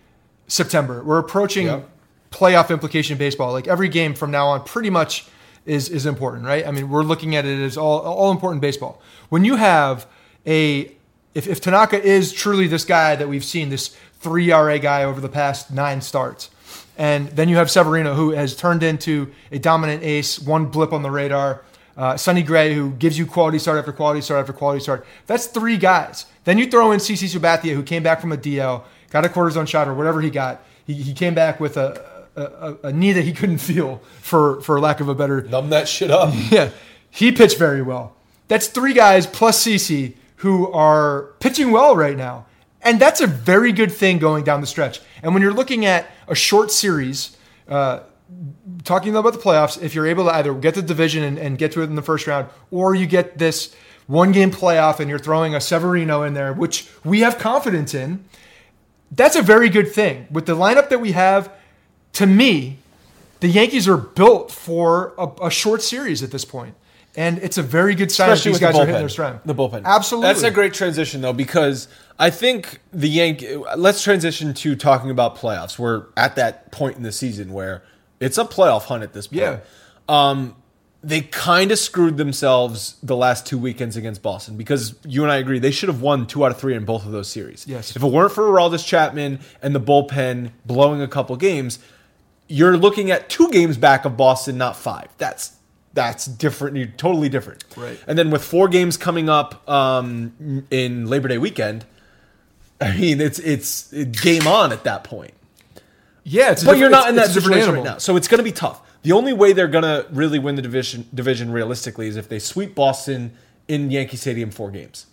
September. We're approaching. Yep. Playoff implication baseball, like every game from now on pretty much is is important, right? I mean, we're looking at it as all all important baseball. When you have a, if, if Tanaka is truly this guy that we've seen, this three E R A guy over the past nine starts, and then you have Severino, who has turned into a dominant ace, one blip on the radar, uh, Sonny Gray, who gives you quality start after quality start after quality start. That's three guys. Then you throw in CeCe Sabathia, who came back from a D L, got a quarter zone shot or whatever he got. He, he came back with a A, a, a knee that he couldn't feel, for for lack of a better... Numb that shit up. Yeah. He pitched very well. That's three guys plus CeCe who are pitching well right now. And that's a very good thing going down the stretch. And when you're looking at a short series, uh, talking about the playoffs, if you're able to either get the division and, and get to it in the first round, or you get this one-game playoff and you're throwing a Severino in there, which we have confidence in, that's a very good thing. With the lineup that we have, to me, the Yankees are built for a, a short series at this point. And it's a very good sign that these guys are hitting their strength. The bullpen. Absolutely. That's a great transition, though, because I think the Yankees... Let's transition to talking about playoffs. We're at that point in the season where it's a playoff hunt at this point. Yeah. Um, they kind of screwed themselves the last two weekends against Boston because you and I agree they should have won two out of three in both of those series. Yes. If it weren't for Aroldis Chapman and the bullpen blowing a couple games, you're looking at two games back of Boston, not five. That's... That's different. You're totally different. Right. And then with four games coming up um, in Labor Day weekend, I mean, it's it's game on at that point. Yeah, it's but a, you're not in that situation right now, so it's going to be tough. The only way they're going to really win the division division realistically is if they sweep Boston in Yankee Stadium four games,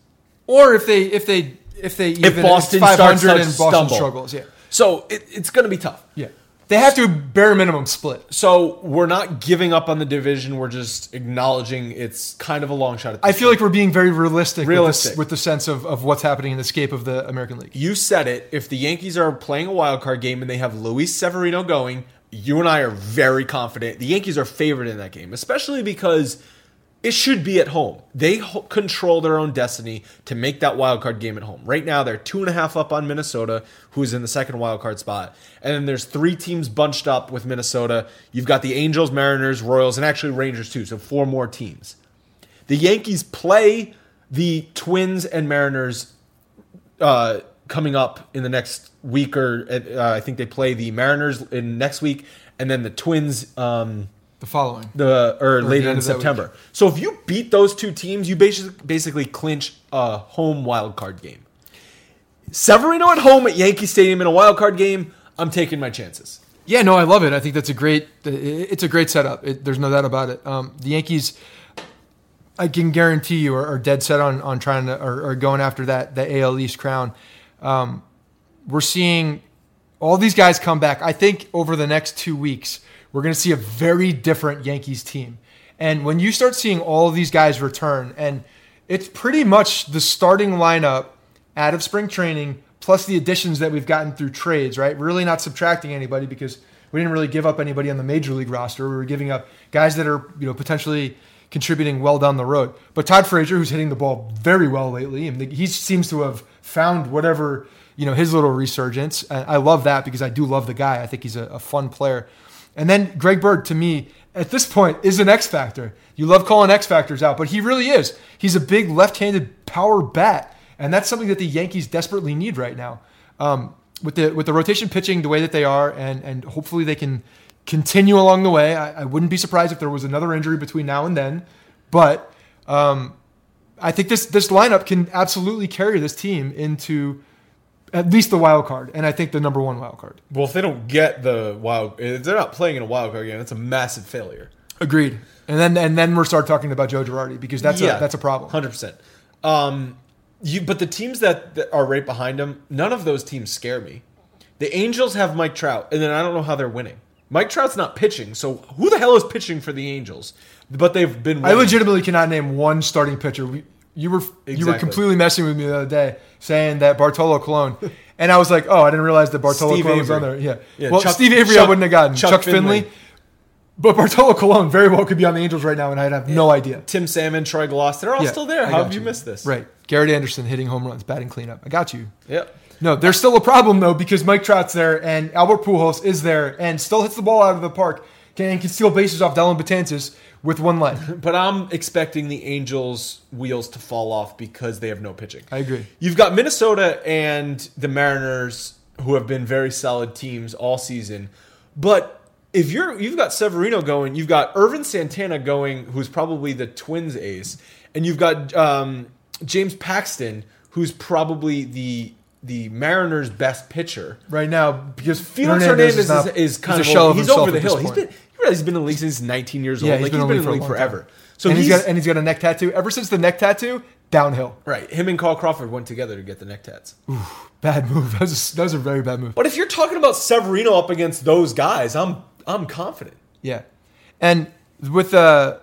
or if they if they if they even if Boston five hundred and Boston stumble. struggles. Yeah. So it, it's going to be tough. Yeah. They have to bare minimum split. So we're not giving up on the division. We're just acknowledging it's kind of a long shot. At I feel point. like we're being very realistic, realistic. With, this, with the sense of, of what's happening in the scape of the American League. You said it. If the Yankees are playing a wild card game and they have Luis Severino going, you and I are very confident. The Yankees are favored in that game, especially because it should be at home. They ho- control their own destiny to make that wild card game at home. Right now, they're two and a half up on Minnesota, who's in the second wild card spot. And then there's three teams bunched up with Minnesota. You've got the Angels, Mariners, Royals, and actually Rangers too, so four more teams. The Yankees play the Twins and Mariners uh, coming up in the next week, or uh, I think they play the Mariners in next week, and then the Twins... Um, The following, the or, or later in September. So if you beat those two teams, you basically basically clinch a home wild card game. Severino at home at Yankee Stadium in a wild card game. I'm taking my chances. Yeah, no, I love it. I think that's a great. It's a great setup. It, there's no doubt about it. Um, the Yankees, I can guarantee you, are, are dead set on on trying to or, or going after that that A L East crown. Um, we're seeing all these guys come back. I think over the next two weeks. We're going to see a very different Yankees team. And when you start seeing all of these guys return, and it's pretty much the starting lineup out of spring training, plus the additions that we've gotten through trades, right? We're really not subtracting anybody because we didn't really give up anybody on the major league roster. We were giving up guys that are, you know, potentially contributing well down the road. But Todd Frazier, who's hitting the ball very well lately, and he seems to have found whatever, you know, his little resurgence. I love that because I do love the guy. I think he's a, a fun player. And then Greg Bird, to me, at this point, is an X-Factor. You love calling X-Factors out, but he really is. He's a big left-handed power bat, and that's something that the Yankees desperately need right now. Um, with the with the rotation pitching the way that they are, and, and hopefully they can continue along the way. I, I wouldn't be surprised if there was another injury between now and then, but um, I think this this lineup can absolutely carry this team into at least the wild card, and I think the number one wild card. Well, if they don't get the wild, if they're not playing in a wild card game, that's a massive failure. Agreed. And then and then we'll start talking about Joe Girardi because that's yeah, a that's a problem. one hundred percent. Um, you but the teams that, that are right behind them, none of those teams scare me. The Angels have Mike Trout, and then I don't know how they're winning. Mike Trout's not pitching, so who the hell is pitching for the Angels? But they've been winning. I legitimately cannot name one starting pitcher. We, You were exactly. you were completely messing with me the other day, saying that Bartolo Colon, and I was like, oh, I didn't realize that Bartolo Steve Colon Avery. was on there. Yeah, yeah well, Chuck, Steve Avery Chuck, I wouldn't have gotten Chuck, Chuck Finley. Finley, but Bartolo Colon very well could be on the Angels right now, and I'd have yeah. no idea. Tim Salmon, Troy Gloss, they're all yeah, still there. How have you. you missed this? Right, Garrett Anderson hitting home runs, batting cleanup. I got you. Yeah. No, there's still a problem though because Mike Trout's there and Albert Pujols is there and still hits the ball out of the park and can steal bases off Dylan Betances. With one leg. But I'm expecting the Angels' wheels to fall off because they have no pitching. I agree. You've got Minnesota and the Mariners, who have been very solid teams all season. But if you're, you've got Severino going, you've got Irvin Santana going, who's probably the Twins' ace, and you've got um, James Paxton, who's probably the the Mariners' best pitcher right now because Felix Hernandez is, is, is kind of shell of he's over the hill. He's been. He's been in the league since he's nineteen years old. Yeah, he's like been he's been in the league for forever. So and he's, he's got and he's got a neck tattoo. Ever since the neck tattoo, downhill. Right. Him and Carl Crawford went together to get the neck tats. Ooh, bad move. That was, a, that was a very bad move. But if you're talking about Severino up against those guys, I'm I'm confident. Yeah, and with the,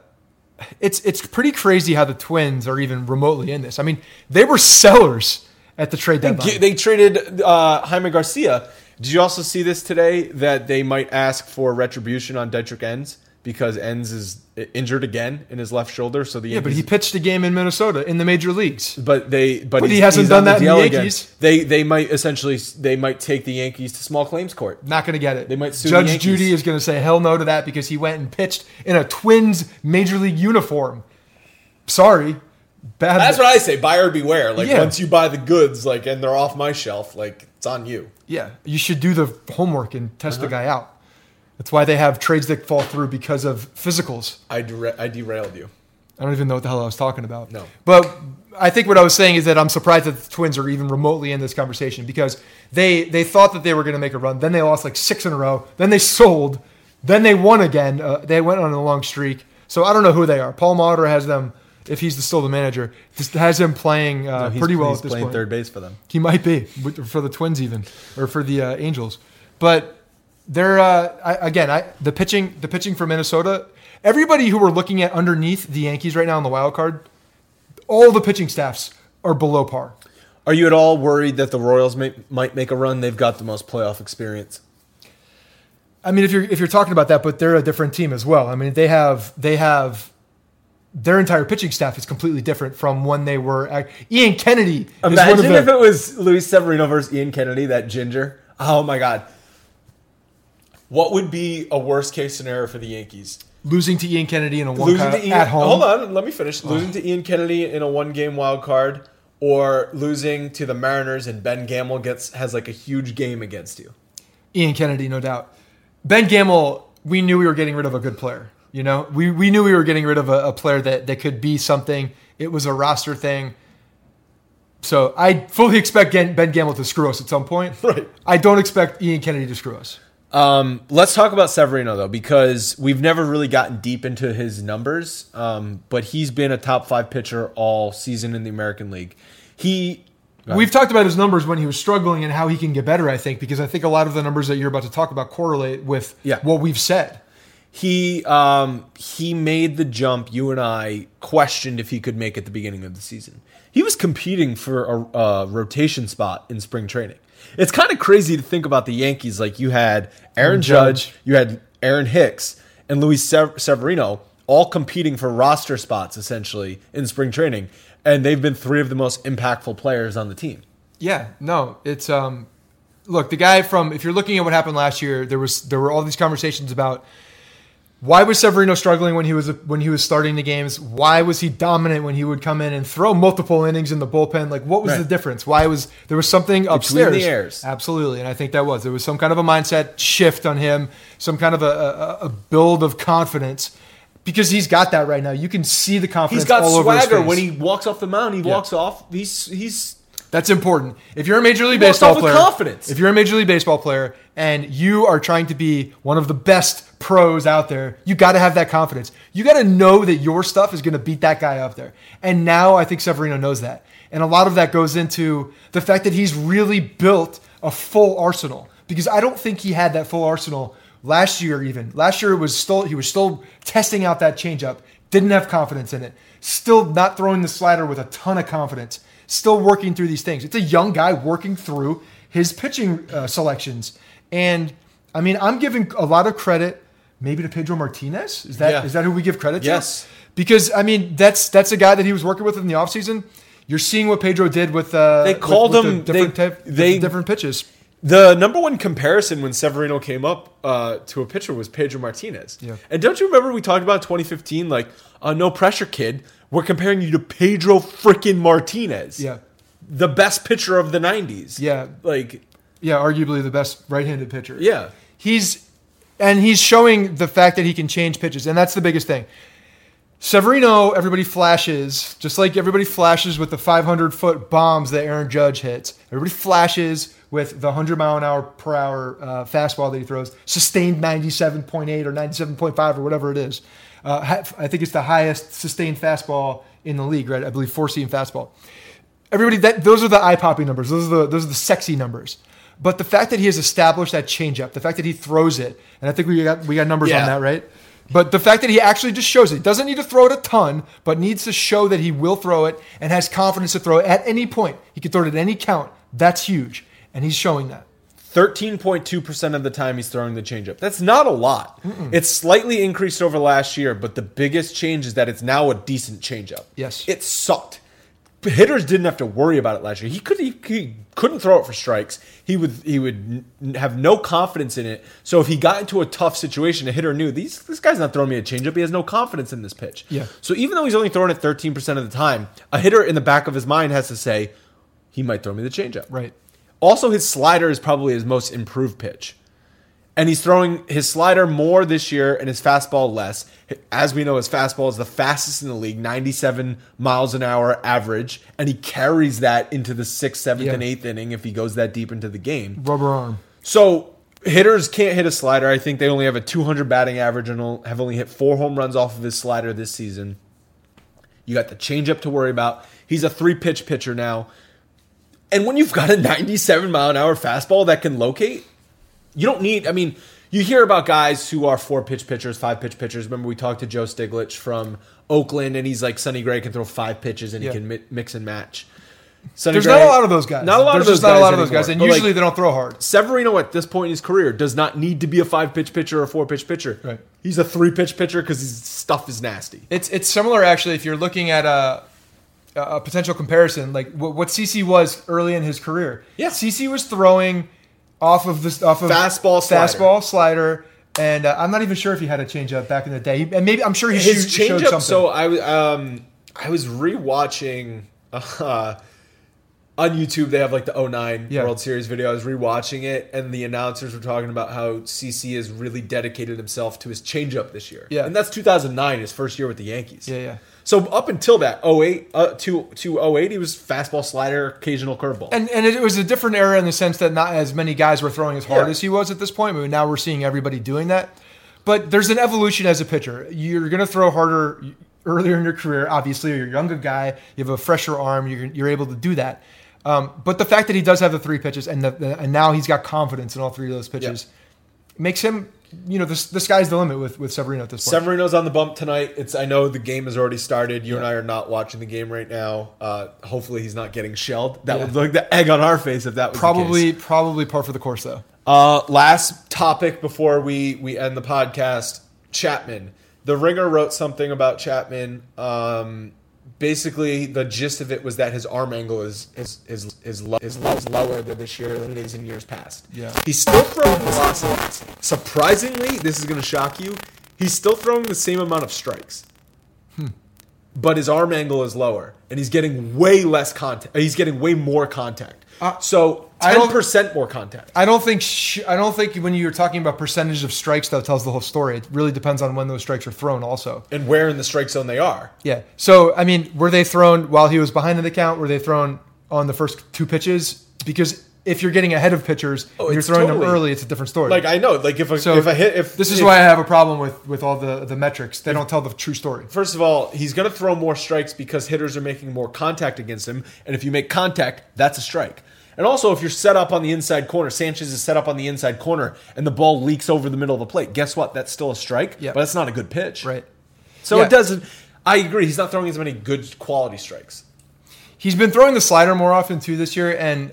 uh, it's it's pretty crazy how the Twins are even remotely in this. I mean, they were sellers at the trade deadline. They, they traded uh, Jaime Garcia. Did you also see this today that they might ask for retribution on Dietrich Enns? because Enns is injured again in his left shoulder. So the yeah, Yankees, but he pitched a game in Minnesota in the major leagues. But they, but, but he hasn't done that in the Yankees. Again. They they might essentially they might take the Yankees to small claims court. Not going to get it. They might sue Judge the Yankees. Judy is going to say hell no to that because he went and pitched in a Twins major league uniform. Sorry, bad. That's what I say. Buyer beware. Like yeah. once you buy the goods, like and they're off my shelf, like it's on you. Yeah, you should do the homework and test uh-huh. the guy out. That's why they have trades that fall through because of physicals. I, dera- I derailed you. I don't even know what the hell I was talking about. No. But I think what I was saying is that I'm surprised that the Twins are even remotely in this conversation because they, they thought that they were going to make a run. Then they lost like six in a row. Then they sold. Then they won again. Uh, they went on a long streak. So I don't know who they are. Paul Molitor has them, if he's still the manager, just has him playing uh, no, pretty well at this point. He's playing third base for them. He might be, for the Twins even, or for the uh, Angels. But... They're uh, I, again. I, the pitching, the pitching for Minnesota. Everybody who we're looking at underneath the Yankees right now in the wild card, all the pitching staffs are below par. Are you at all worried that the Royals may, might make a run? They've got the most playoff experience. I mean, if you're if you're talking about that, but they're a different team as well. I mean, they have they have their entire pitching staff is completely different from when they were. Ian Kennedy. Imagine is one of the, if it was Luis Severino versus Ian Kennedy, that ginger. Oh my God. What would be a worst-case scenario for the Yankees? Losing to Ian Kennedy in a one-game at home. Hold on, let me finish. Losing oh. to Ian Kennedy in a one-game wild card, or losing to the Mariners and Ben Gamel gets has like a huge game against you. Ian Kennedy, no doubt. Ben Gamel, we knew we were getting rid of a good player. You know, we we knew we were getting rid of a, a player that that could be something. It was a roster thing. So I fully expect Ben Gamel to screw us at some point. Right. I don't expect Ian Kennedy to screw us. Um, let's talk about Severino, though, because we've never really gotten deep into his numbers, um, but he's been a top five pitcher all season in the American League. He, We've talked about his numbers when he was struggling and how he can get better, I think, because I think a lot of the numbers that you're about to talk about correlate with yeah. what we've said. He um, he made the jump you and I questioned if he could make at the beginning of the season. He was competing for a, a rotation spot in spring training. It's kind of crazy to think about the Yankees. Like you had Aaron Judge, you had Aaron Hicks, and Luis Severino all competing for roster spots essentially in spring training, and they've been three of the most impactful players on the team. Yeah, no, it's um, look the guy from if you're looking at what happened last year, there was there were all these conversations about why was Severino struggling when he was when he was starting the games? Why was he dominant when he would come in and throw multiple innings in the bullpen? Like, what was right. the difference? Why was there was something upstairs? Between the airs. Absolutely, and I think that was there was some kind of a mindset shift on him, some kind of a, a, a build of confidence because he's got that right now. You can see the confidence. He's got all swagger over his face. When he walks off the mound. He yeah. walks off. He's he's. That's important. If you're a Major League Baseball player, confidence. If you're a Major League Baseball player and you are trying to be one of the best pros out there, you got to have that confidence. You got to know that your stuff is going to beat that guy up there. And now I think Severino knows that. And a lot of that goes into the fact that he's really built a full arsenal because I don't think he had that full arsenal last year even. Last year it was still he was still testing out that changeup. Didn't have confidence in it. Still not throwing the slider with a ton of confidence. Still working through these things. It's a young guy working through his pitching uh, selections. And, I mean, I'm giving a lot of credit maybe to Pedro Martinez. Is that yeah. is that who we give credit to? Yes. Because, I mean, that's that's a guy that he was working with in the offseason. You're seeing what Pedro did with, uh, they called with, with him, the different, they, type, they, different pitches. The number one comparison when Severino came up uh, to a pitcher was Pedro Martinez. Yeah. And don't you remember we talked about twenty fifteen, like, uh, no pressure, kid. We're comparing you to Pedro freaking Martinez. Yeah. The best pitcher of the nineties. Yeah. Like yeah, arguably the best right-handed pitcher. Yeah. He's and he's showing the fact that he can change pitches, and that's the biggest thing. Severino, everybody flashes, just like everybody flashes with the five hundred foot bombs that Aaron Judge hits. Everybody flashes with the one hundred mile an hour per hour uh, fastball that he throws, sustained ninety-seven point eight or ninety-seven point five or whatever it is. Uh, I think it's the highest sustained fastball in the league, right? I believe four-seam fastball. Everybody, that, those are the eye-popping numbers. Those are the those are the sexy numbers. But the fact that he has established that changeup, the fact that he throws it, and I think we got we got numbers yeah. on that, right? But the fact that he actually just shows it, doesn't need to throw it a ton, but needs to show that he will throw it and has confidence to throw it at any point. He can throw it at any count. That's huge, and he's showing that. thirteen point two percent of the time he's throwing the changeup. That's not a lot. Mm-mm. It's slightly increased over last year, but the biggest change is that it's now a decent changeup. Yes. It sucked. Hitters didn't have to worry about it last year. He could he, he couldn't throw it for strikes. He would he would n- have no confidence in it. So if he got into a tough situation, a hitter knew these this guy's not throwing me a changeup. He has no confidence in this pitch. Yeah. So even though he's only throwing it thirteen percent of the time, a hitter in the back of his mind has to say, he might throw me the changeup. Right. Also, his slider is probably his most improved pitch. And he's throwing his slider more this year and his fastball less. As we know, his fastball is the fastest in the league, ninety-seven miles an hour average. And he carries that into the sixth, seventh, yeah. and eighth inning if he goes that deep into the game. Rubber arm. So hitters can't hit a slider. I think they only have a two hundred batting average and have only hit four home runs off of his slider this season. You got the changeup to worry about. He's a three-pitch pitcher now. And when you've got a ninety-seven mile an hour fastball that can locate, you don't need, I mean, you hear about guys who are four pitch pitchers, five pitch pitchers. Remember, we talked to Joe Stiglitz from Oakland, and he's like, Sonny Gray can throw five pitches and yeah. he can mi- mix and match. Sonny There's Gray, not a lot of those guys. Not a lot There's of those guys. There's not a lot anymore. of those guys, and but usually like, they don't throw hard. Severino, at this point in his career, does not need to be a five pitch pitcher or a four pitch pitcher. Right. He's a three pitch pitcher because his stuff is nasty. It's it's similar actually if you're looking at a. A potential comparison, like what C C was early in his career. Yeah, C C was throwing off of this, off of fastball, slider. fastball, slider, and uh, I'm not even sure if he had a changeup back in the day. He, and maybe I'm sure he his shoot, changeup. Showed something. So I, um, I was rewatching uh, on YouTube. They have like the oh nine yeah. World Series video. I was rewatching it, and the announcers were talking about how C C has really dedicated himself to his changeup this year. Yeah, and that's two thousand nine, his first year with the Yankees. Yeah, yeah. So up until that, oh eight, uh, to, to oh eight, he was fastball, slider, occasional curveball. And and it was a different era in the sense that not as many guys were throwing as hard yeah. as he was at this point. But now we're seeing everybody doing that. But there's an evolution as a pitcher. You're going to throw harder earlier in your career, obviously. You're a younger guy. You have a fresher arm. You're, you're able to do that. Um, but the fact that he does have the three pitches and, the, the, and now he's got confidence in all three of those pitches yeah. makes him... You know, the, the sky's the limit with, with Severino at this point. Severino's on the bump tonight. It's I know the game has already started. You yeah. and I are not watching the game right now. Uh, hopefully he's not getting shelled. That yeah. would look the egg on our face if that was probably, the case. Probably par for the course, though. Uh, last topic before we, we end the podcast, Chapman. The Ringer wrote something about Chapman. Um, basically, the gist of it was that his arm angle is is is, is, lo- is, lo- is lower than this year than it is in years past. Yeah. He's still throwing velocity. Surprisingly, this is going to shock you, he's still throwing the same amount of strikes. Hmm. But his arm angle is lower, and he's getting way less contact. He's getting way more contact. Uh, so ten percent more contact. I don't think sh- I don't think when you're talking about percentage of strikes, though, tells the whole story. It really depends on when those strikes are thrown also. And where in the strike zone they are. Yeah. So, I mean, were they thrown while he was behind in the count? Were they thrown on the first two pitches? Because if you're getting ahead of pitchers oh, and you're throwing totally, them early, it's a different story. Like, I know. Like, if a, so if a hit... if This is if, why I have a problem with, with all the, the metrics. They if, don't tell the true story. First of all, he's going to throw more strikes because hitters are making more contact against him. And if you make contact, that's a strike. And also, if you're set up on the inside corner, Sanchez is set up on the inside corner, and the ball leaks over the middle of the plate, guess what? That's still a strike, yeah. but that's not a good pitch. Right. So yeah. it doesn't... I agree. He's not throwing as many good quality strikes. He's been throwing the slider more often, too, this year, and...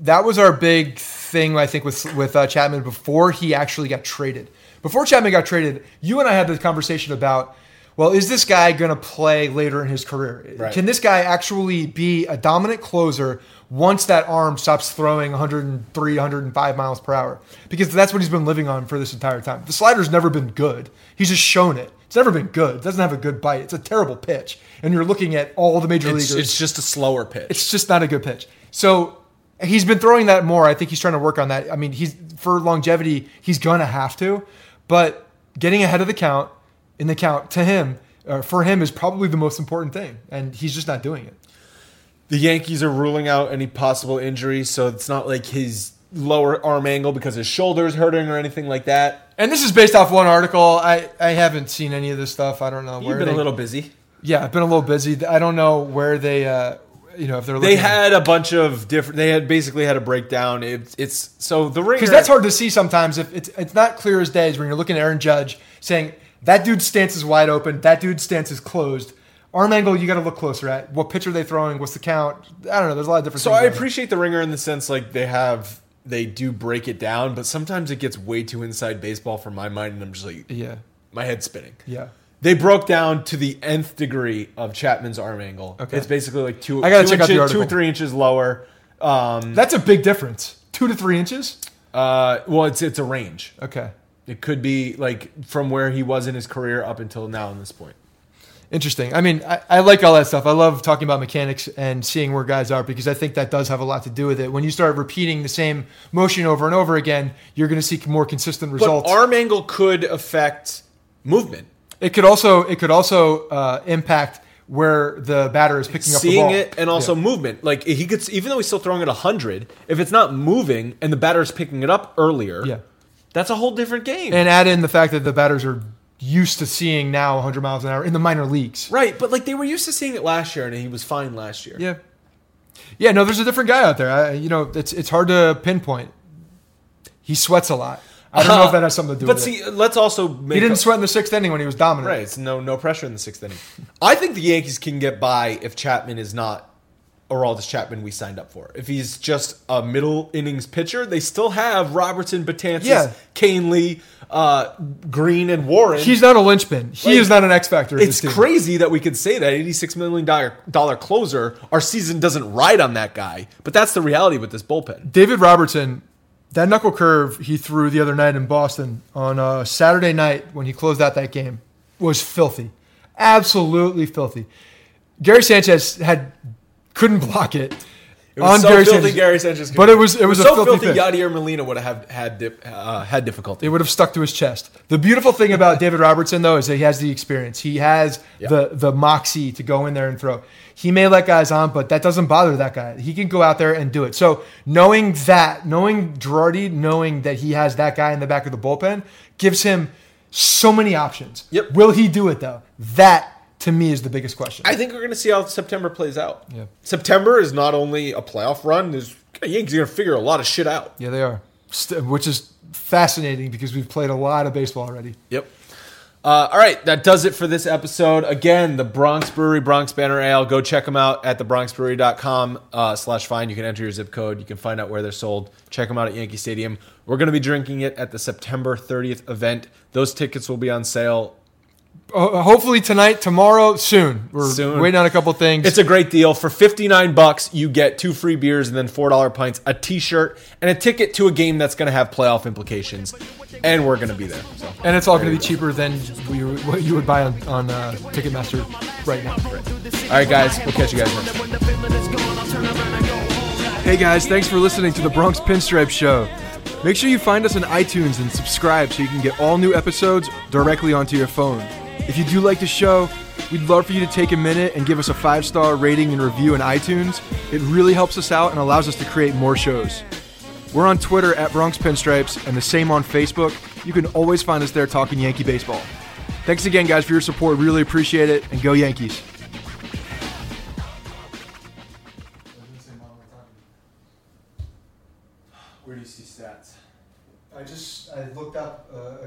That was our big thing, I think, with with uh, Chapman before he actually got traded. Before Chapman got traded, you and I had this conversation about, well, is this guy going to play later in his career? Right. Can this guy actually be a dominant closer once that arm stops throwing one oh three, one oh five miles per hour? Because that's what he's been living on for this entire time. The slider's never been good. He's just shown it. It's never been good. It doesn't have a good bite. It's a terrible pitch. And you're looking at all the major it's, leaguers. It's just a slower pitch. It's just not a good pitch. So... He's been throwing that more. I think he's trying to work on that. I mean, he's for longevity, he's going to have to. But getting ahead of the count, in the count, to him, uh, for him, is probably the most important thing. And he's just not doing it. The Yankees are ruling out any possible injuries, so it's not like his lower arm angle because his shoulder's hurting or anything like that. And this is based off one article. I, I haven't seen any of this stuff. I don't know. You've where been they, a little busy. Yeah, I've been a little busy. I don't know where they... Uh, You know, if they're they had a bunch of different. They had basically had a breakdown. It, it's so the Ringer, because that's hard to see sometimes. If it's it's not clear as day when you're looking at Aaron Judge saying that dude's stance is wide open, that dude's stance is closed. Arm angle, you got to look closer at. What pitch are they throwing? What's the count? I don't know. There's a lot of different. So things I appreciate there. The Ringer in the sense like they have they do break it down, but sometimes it gets way too inside baseball for my mind, and I'm just like, yeah, my head's spinning. Yeah. They broke down to the nth degree of Chapman's arm angle. Okay. It's basically like two, I gotta two check inches, out two or three inches lower. Um, That's a big difference. Two to three inches? Uh, well, it's it's a range. Okay. It could be like from where he was in his career up until now in this point. Interesting. I mean, I, I like all that stuff. I love talking about mechanics and seeing where guys are because I think that does have a lot to do with it. When you start repeating the same motion over and over again, you're going to see more consistent results. But arm angle could affect movement. It could also it could also uh, impact where the batter is picking up the ball. Seeing it and also yeah. movement. Like he gets, even though he's still throwing at one hundred, if it's not moving and the batter is picking it up earlier, yeah. that's a whole different game. And add in the fact that the batters are used to seeing now one hundred miles an hour in the minor leagues. Right, but like they were used to seeing it last year and he was fine last year. Yeah. Yeah, no, there's a different guy out there. I, you know, it's it's hard to pinpoint. He sweats a lot. I don't know if that has something to do but with see, it. But see, let's also make... He didn't a, sweat in the sixth inning when he was dominant. Right, it's no no pressure in the sixth inning. I think the Yankees can get by if Chapman is not Aroldis Chapman we signed up for. If he's just a middle innings pitcher, they still have Robertson, Betances, yeah. Canely, uh, Green, and Warren. He's not a linchpin. He like, is not an X-Factor. It's crazy that we could say that. eighty-six million dollars closer, our season doesn't ride on that guy. But that's the reality with this bullpen. David Robertson... That knuckle curve he threw the other night in Boston on a Saturday night when he closed out that game was filthy. Absolutely filthy. Gary Sanchez had couldn't block it. It was on so Gary filthy Sanchez. Gary Sanchez could but it was, it was, it was a so filthy, filthy Yadier Molina would have had uh, had difficulty. It would have stuck to his chest. The beautiful thing about David Robertson, though, is that he has the experience. He has yeah. the, the moxie to go in there and throw. He may let guys on, but that doesn't bother that guy. He can go out there and do it. So knowing that, knowing Girardi, knowing that he has that guy in the back of the bullpen gives him so many options. Yep. Will he do it, though? That, to me, is the biggest question. I think we're going to see how September plays out. Yeah. September is not only a playoff run. There's, Yankees are going to figure a lot of shit out. Yeah, they are, which is fascinating because we've played a lot of baseball already. Yep. Uh, all right, that does it for this episode. Again, the Bronx Brewery, Bronx Banner Ale. Go check them out at thebronxbrewery.com uh, slash find. You can enter your zip code. You can find out where they're sold. Check them out at Yankee Stadium. We're going to be drinking it at the September thirtieth event. Those tickets will be on sale. Uh, hopefully tonight, tomorrow, soon. We're soon. waiting on a couple things. It's a great deal. For fifty-nine bucks, you get two free beers and then four dollar pints, a t-shirt, and a ticket to a game that's going to have playoff implications. And we're going to be there. So. And it's all going to be go. cheaper than we, what you would buy on, on uh, Ticketmaster right now. Right. All right, guys. We'll catch you guys next time. Hey, guys. Thanks for listening to the Bronx Pinstripe Show. Make sure you find us on iTunes and subscribe so you can get all new episodes directly onto your phone. If you do like the show, we'd love for you to take a minute and give us a five-star rating and review in iTunes. It really helps us out and allows us to create more shows. We're on Twitter at Bronx Pinstripes and the same on Facebook. You can always find us there talking Yankee baseball. Thanks again, guys, for your support. Really appreciate it. And go Yankees. Where do you see stats? I just I looked up... Uh,